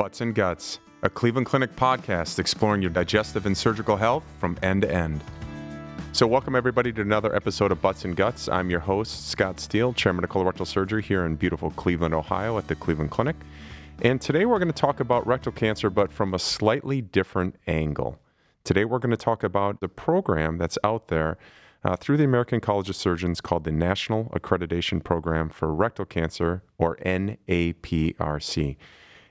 Butts and Guts, a Cleveland Clinic podcast exploring your digestive and surgical health from end to end. So welcome everybody to another episode of Butts and Guts. I'm your host, Scott Steele, Chairman of Colorectal Surgery here in beautiful Cleveland, Ohio at the Cleveland Clinic. And today we're going to talk about rectal cancer, but from a slightly different angle. Today we're going to talk about the program that's out there through the American College of Surgeons called the National Accreditation Program for Rectal Cancer, or NAPRC.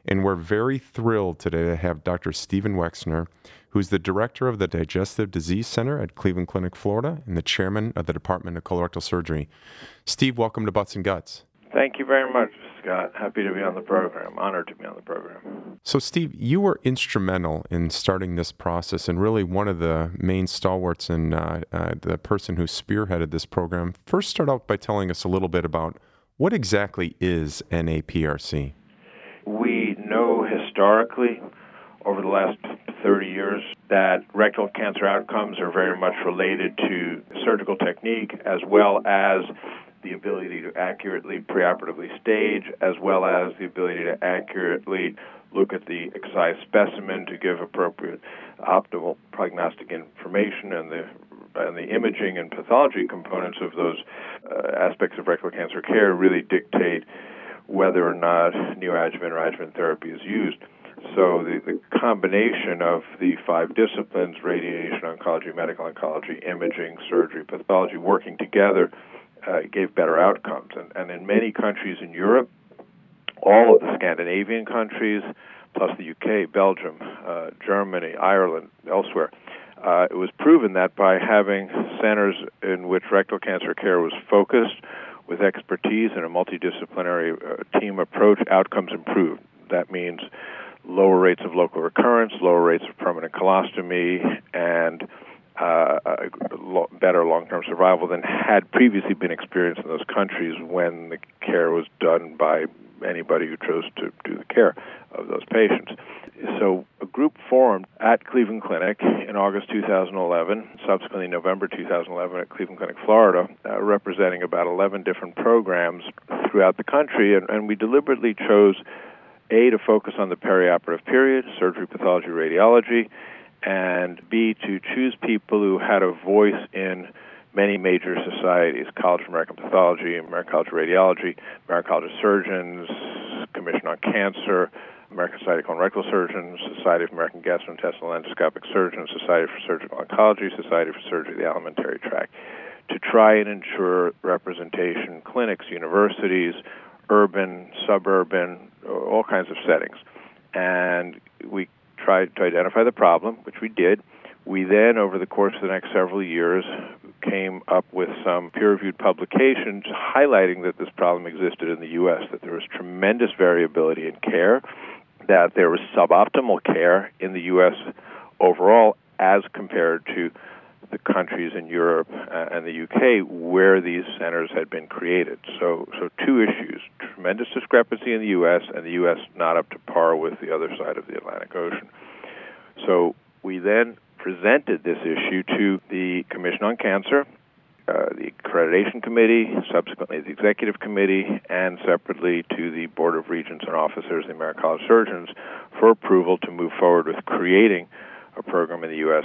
And we're very thrilled today to have Dr. Steven Wexner, who's the director of the Digestive Disease Center at Cleveland Clinic, Florida, and the chairman of the Department of Colorectal Surgery. Steve, welcome to Butts and Guts. Thank you very much, Scott. Happy to be on the program. Honored to be on the program. So, Steve, you were instrumental in starting this process and really one of the main stalwarts and the person who spearheaded this program. First, start out by telling us a little bit about what exactly is NAPRC. We know historically over the last 30 years that rectal cancer outcomes are very much related to surgical technique as well as the ability to accurately preoperatively stage, as well as the ability to accurately look at the excised specimen to give appropriate optimal prognostic information and the imaging and pathology components of those aspects of rectal cancer care really dictate whether or not neoadjuvant or adjuvant therapy is used. So the combination of the five disciplines, radiation oncology, medical oncology, imaging, surgery, pathology, working together gave better outcomes. And in many countries in Europe, all of the Scandinavian countries, plus the UK, Belgium, Germany, Ireland, elsewhere, it was proven that by having centers in which rectal cancer care was focused with expertise and a multidisciplinary team approach, outcomes improved. That means lower rates of local recurrence, lower rates of permanent colostomy, and better long-term survival than had previously been experienced in those countries when the care was done by anybody who chose to do the care of those patients. So a group formed at Cleveland Clinic in August 2011, subsequently November 2011 at Cleveland Clinic, Florida, representing about 11 different programs throughout the country, and we deliberately chose, A, to focus on the perioperative period, surgery, pathology, radiology, and B, to choose people who had a voice in many major societies, College of American Pathology, American College of Radiology, American College of Surgeons, Commission on Cancer, American Society of Colorectal Surgeons, Society of American Gastrointestinal Endoscopic Surgeons, Society for Surgical Oncology, Society for Surgery of the Alimentary Tract, to try and ensure representation, clinics, universities, urban, suburban, all kinds of settings. And we tried to identify the problem, which we did. We then, over the course of the next several years, came up with some peer-reviewed publications highlighting that this problem existed in the U.S., that there was tremendous variability in care, that there was suboptimal care in the U.S. overall as compared to the countries in Europe and the U.K. where these centers had been created. So two issues, tremendous discrepancy in the U.S. and the U.S. not up to par with the other side of the Atlantic Ocean. So we then presented this issue to the Commission on Cancer, the Accreditation Committee, subsequently the Executive Committee, and separately to the Board of Regents and Officers of the American College of Surgeons for approval to move forward with creating a program in the U.S.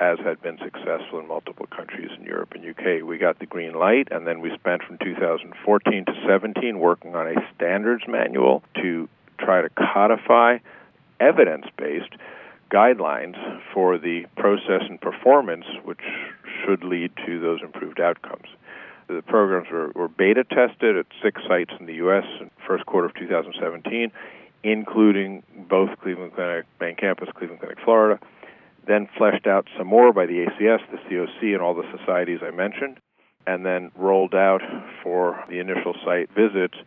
as had been successful in multiple countries in Europe and UK. We got the green light, and then we spent from 2014 to 17 working on a standards manual to try to codify evidence-based guidelines for the process and performance, which should lead to those improved outcomes. The programs were beta tested at 6 sites in the U.S. in the first quarter of 2017, including both Cleveland Clinic main campus, Cleveland Clinic, Florida, then fleshed out some more by the ACS, the COC, and all the societies I mentioned, and then rolled out for the initial site visits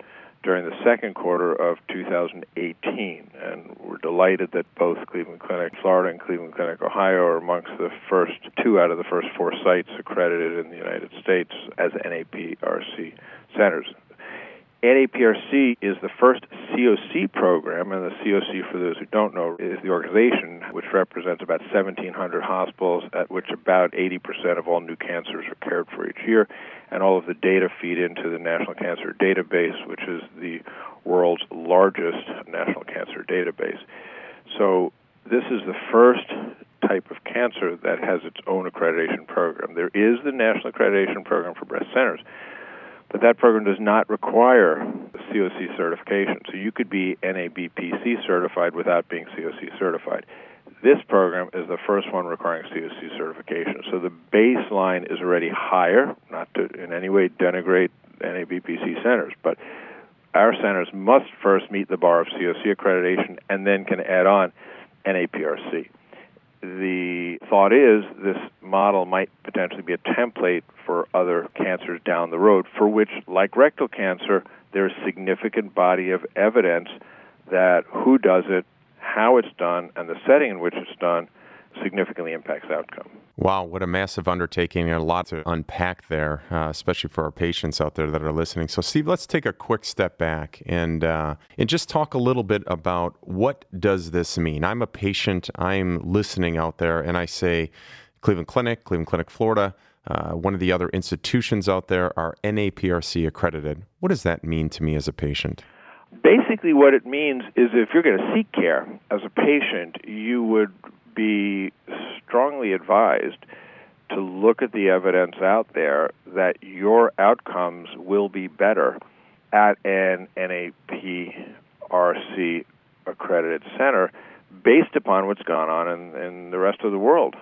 during the second quarter of 2018. And we're delighted that both Cleveland Clinic, Florida, and Cleveland Clinic, Ohio are amongst the first two out of the first four sites accredited in the United States as NAPRC centers. NAPRC is the first COC program, and the COC, for those who don't know, is the organization which represents about 1,700 hospitals, at which about 80% of all new cancers are cared for each year, and all of the data feed into the National Cancer Database, which is the world's largest national cancer database. So this is the first type of cancer that has its own accreditation program. There is the National Accreditation Program for Breast Centers, but that program does not require the COC certification. So you could be NABPC certified without being COC certified. This program is the first one requiring COC certification. So the baseline is already higher, not to in any way denigrate NABPC centers, but our centers must first meet the bar of COC accreditation and then can add on NAPRC. The thought is this model might potentially be a template for other cancers down the road, for which, like rectal cancer, there is significant body of evidence that who does it, how it's done, and the setting in which it's done significantly impacts outcome. Wow, what a massive undertaking, and a lot to unpack there, especially for our patients out there that are listening. So, Steve, let's take a quick step back and just talk a little bit about what does this mean? I'm a patient, I'm listening out there, and I say Cleveland Clinic, Florida, one of the other institutions out there are NAPRC accredited. What does that mean to me as a patient? Basically what it means is if you're going to seek care as a patient, you would be strongly advised to look at the evidence out there that your outcomes will be better at an NAPRC accredited center based upon what's gone on in the rest of the world,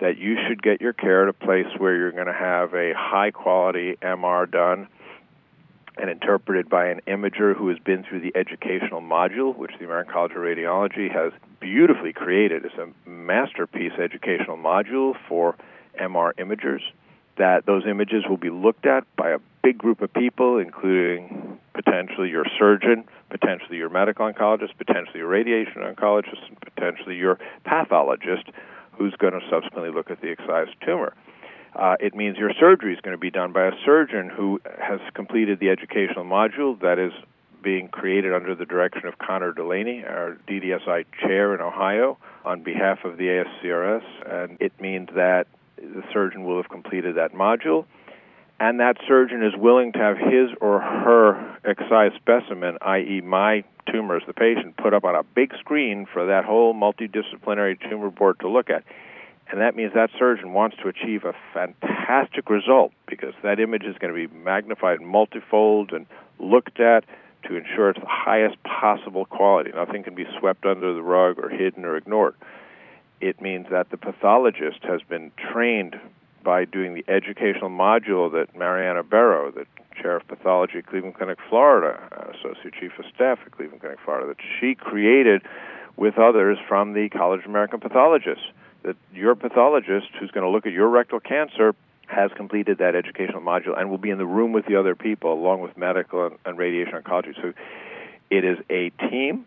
that you should get your care at a place where you're going to have a high-quality MR done and interpreted by an imager who has been through the educational module, which the American College of Radiology has beautifully created. It's a masterpiece educational module for MR imagers, that those images will be looked at by a big group of people, including potentially your surgeon, potentially your medical oncologist, potentially your radiation oncologist, and potentially your pathologist, who's going to subsequently look at the excised tumor. It means your surgery is going to be done by a surgeon who has completed the educational module that is being created under the direction of Connor Delaney, our DDSI chair in Ohio, on behalf of the ASCRS. And it means that the surgeon will have completed that module, and that surgeon is willing to have his or her excised specimen, i.e. my tumor as the patient, put up on a big screen for that whole multidisciplinary tumor board to look at. And that means that surgeon wants to achieve a fantastic result because that image is going to be magnified multifold and looked at to ensure it's the highest possible quality. Nothing can be swept under the rug or hidden or ignored. It means that the pathologist has been trained by doing the educational module that Marianna Barrow, the chair of pathology at Cleveland Clinic, Florida, associate chief of staff at Cleveland Clinic, Florida, that she created with others from the College of American Pathologists, that your pathologist who's going to look at your rectal cancer has completed that educational module and will be in the room with the other people along with medical and radiation oncology. So it is a team,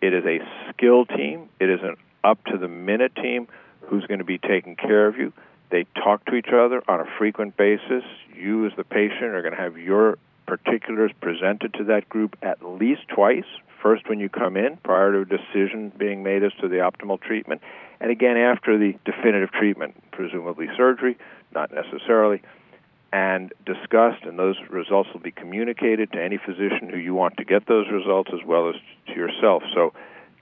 it is a skill team, it is an up-to-the-minute team who's going to be taking care of you. They talk to each other on a frequent basis. You as the patient are going to have your particulars presented to that group at least twice, first when you come in prior to a decision being made as to the optimal treatment, and again after the definitive treatment, presumably surgery, not necessarily, and discussed, and those results will be communicated to any physician who you want to get those results as well as to yourself. So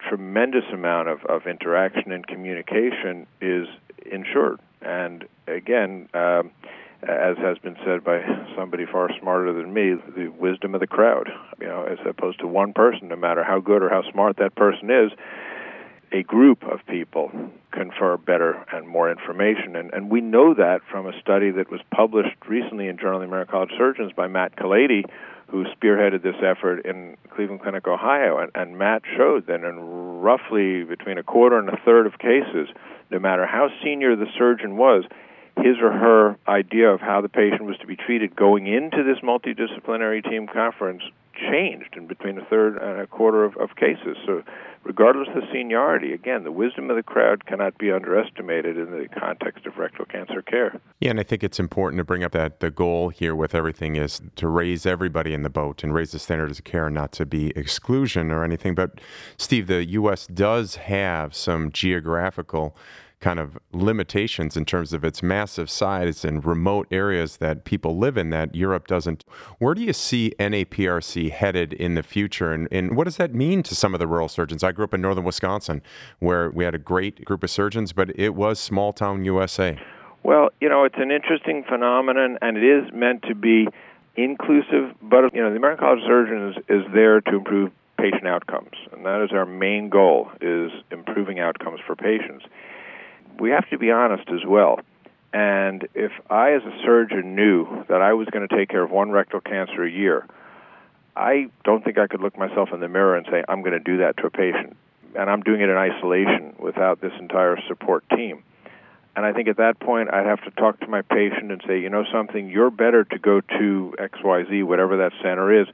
tremendous amount of interaction and communication is ensured. And again, as has been said by somebody far smarter than me, the wisdom of the crowd, you know, as opposed to one person, no matter how good or how smart that person is, a group of people confer better and more information. And we know that from a study that was published recently in Journal of the American College of Surgeons by Matt Kalady, who spearheaded this effort in Cleveland Clinic, Ohio. And Matt showed that in roughly between a quarter and a third of cases, no matter how senior the surgeon was, his or her idea of how the patient was to be treated going into this multidisciplinary team conference changed in between a third and a quarter of cases. So regardless of the seniority, again, the wisdom of the crowd cannot be underestimated in the context of rectal cancer care. Yeah, and I think it's important to bring up that the goal here with everything is to raise everybody in the boat and raise the standards of care, not to be exclusion or anything. But Steve, the U.S. does have some geographical kind of limitations in terms of its massive size and remote areas that people live in that Europe doesn't. Where do you see NAPRC headed in the future? And what does that mean to some of the rural surgeons? I grew up in northern Wisconsin, where we had a great group of surgeons, but it was small town USA. Well, you know, it's an interesting phenomenon, and it is meant to be inclusive, but, you know, the American College of Surgeons is there to improve patient outcomes, and that is our main goal, is improving outcomes for patients. We have to be honest as well, and if I as a surgeon knew that I was going to take care of one rectal cancer a year, I don't think I could look myself in the mirror and say, I'm going to do that to a patient, and I'm doing it in isolation without this entire support team. And I think at that point, I'd have to talk to my patient and say, you know something, you're better to go to XYZ, whatever that center is,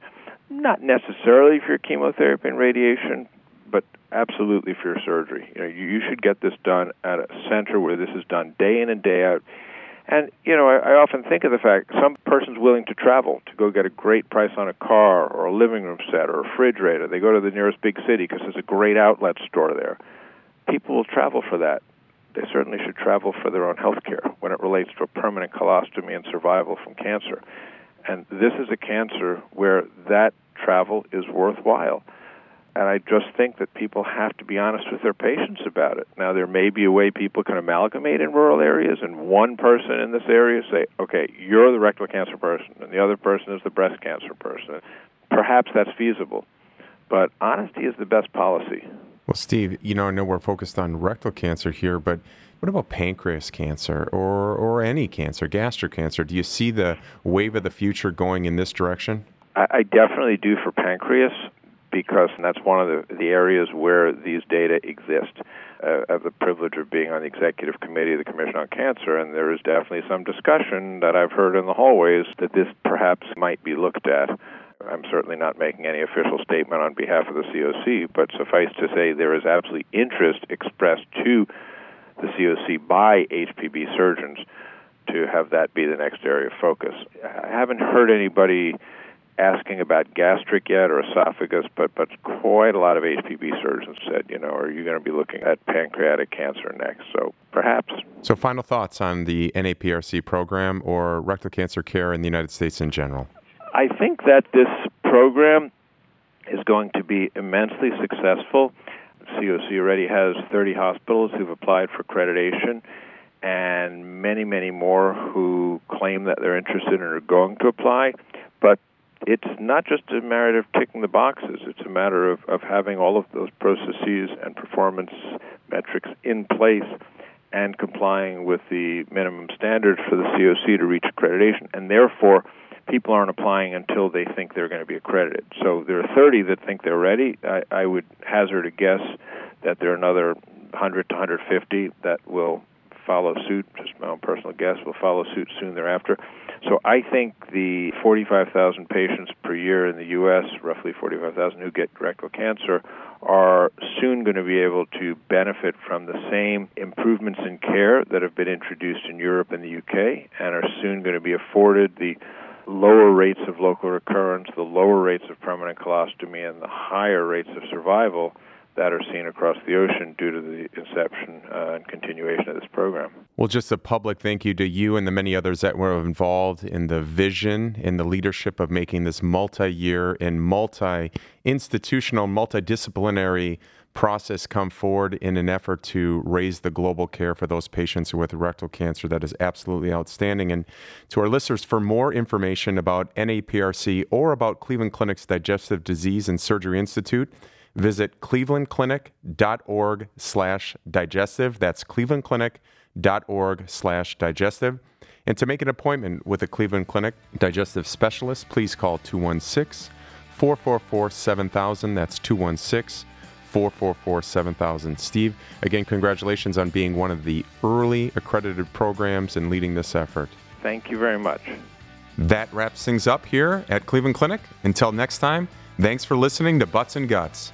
not necessarily for your chemotherapy and radiation, but absolutely for your surgery. You know, you should get this done at a center where this is done day in and day out. And, you know, I often think of the fact some person's willing to travel to go get a great price on a car or a living room set or a refrigerator. They go to the nearest big city because there's a great outlet store there. People will travel for that. They certainly should travel for their own health care when it relates to a permanent colostomy and survival from cancer. And this is a cancer where that travel is worthwhile. And I just think that people have to be honest with their patients about it. Now, there may be a way people can amalgamate in rural areas, and one person in this area say, okay, you're the rectal cancer person, and the other person is the breast cancer person. Perhaps that's feasible. But honesty is the best policy. Well, Steve, you know, I know we're focused on rectal cancer here, but what about pancreas cancer or any cancer, gastric cancer? Do you see the wave of the future going in this direction? I definitely do for pancreas, because that's one of the areas where these data exist. I have the privilege of being on the executive committee of the Commission on Cancer, and there is definitely some discussion that I've heard in the hallways that this perhaps might be looked at. I'm certainly not making any official statement on behalf of the COC, but suffice to say there is absolutely interest expressed to the COC by HPB surgeons to have that be the next area of focus. I haven't heard anybody asking about gastric yet or esophagus, but quite a lot of HPB surgeons said, you know, are you going to be looking at pancreatic cancer next? So perhaps. So final thoughts on the NAPRC program or rectal cancer care in the United States in general? I think that this program is going to be immensely successful. COC already has 30 hospitals who've applied for accreditation, and many, many more who claim that they're interested and are going to apply. But it's not just a matter of ticking the boxes. It's a matter of having all of those processes and performance metrics in place and complying with the minimum standards for the COC to reach accreditation, and therefore people aren't applying until they think they're going to be accredited. So there are 30 that think they're ready. I would hazard a guess that there are another 100 to 150 that will follow suit, just my own personal guess, will follow suit soon thereafter. So I think the 45,000 patients per year in the U.S., roughly 45,000 who get rectal cancer, are soon going to be able to benefit from the same improvements in care that have been introduced in Europe and the U.K., and are soon going to be afforded the lower rates of local recurrence, the lower rates of permanent colostomy, and the higher rates of survival that are seen across the ocean due to the inception and continuation of this program. Well, just a public thank you to you and the many others that were involved in the vision and the leadership of making this multi-year and multi-institutional, multidisciplinary process come forward in an effort to raise the global care for those patients with rectal cancer. That is absolutely outstanding. And to our listeners, for more information about NAPRC or about Cleveland Clinic's Digestive Disease and Surgery Institute, visit clevelandclinic.org/digestive. That's clevelandclinic.org/digestive. And to make an appointment with a Cleveland Clinic digestive specialist, please call 216-444-7000. That's 216-444-7000. Steve, again, congratulations on being one of the early accredited programs and leading this effort. Thank you very much. That wraps things up here at Cleveland Clinic. Until next time, thanks for listening to Butts and Guts.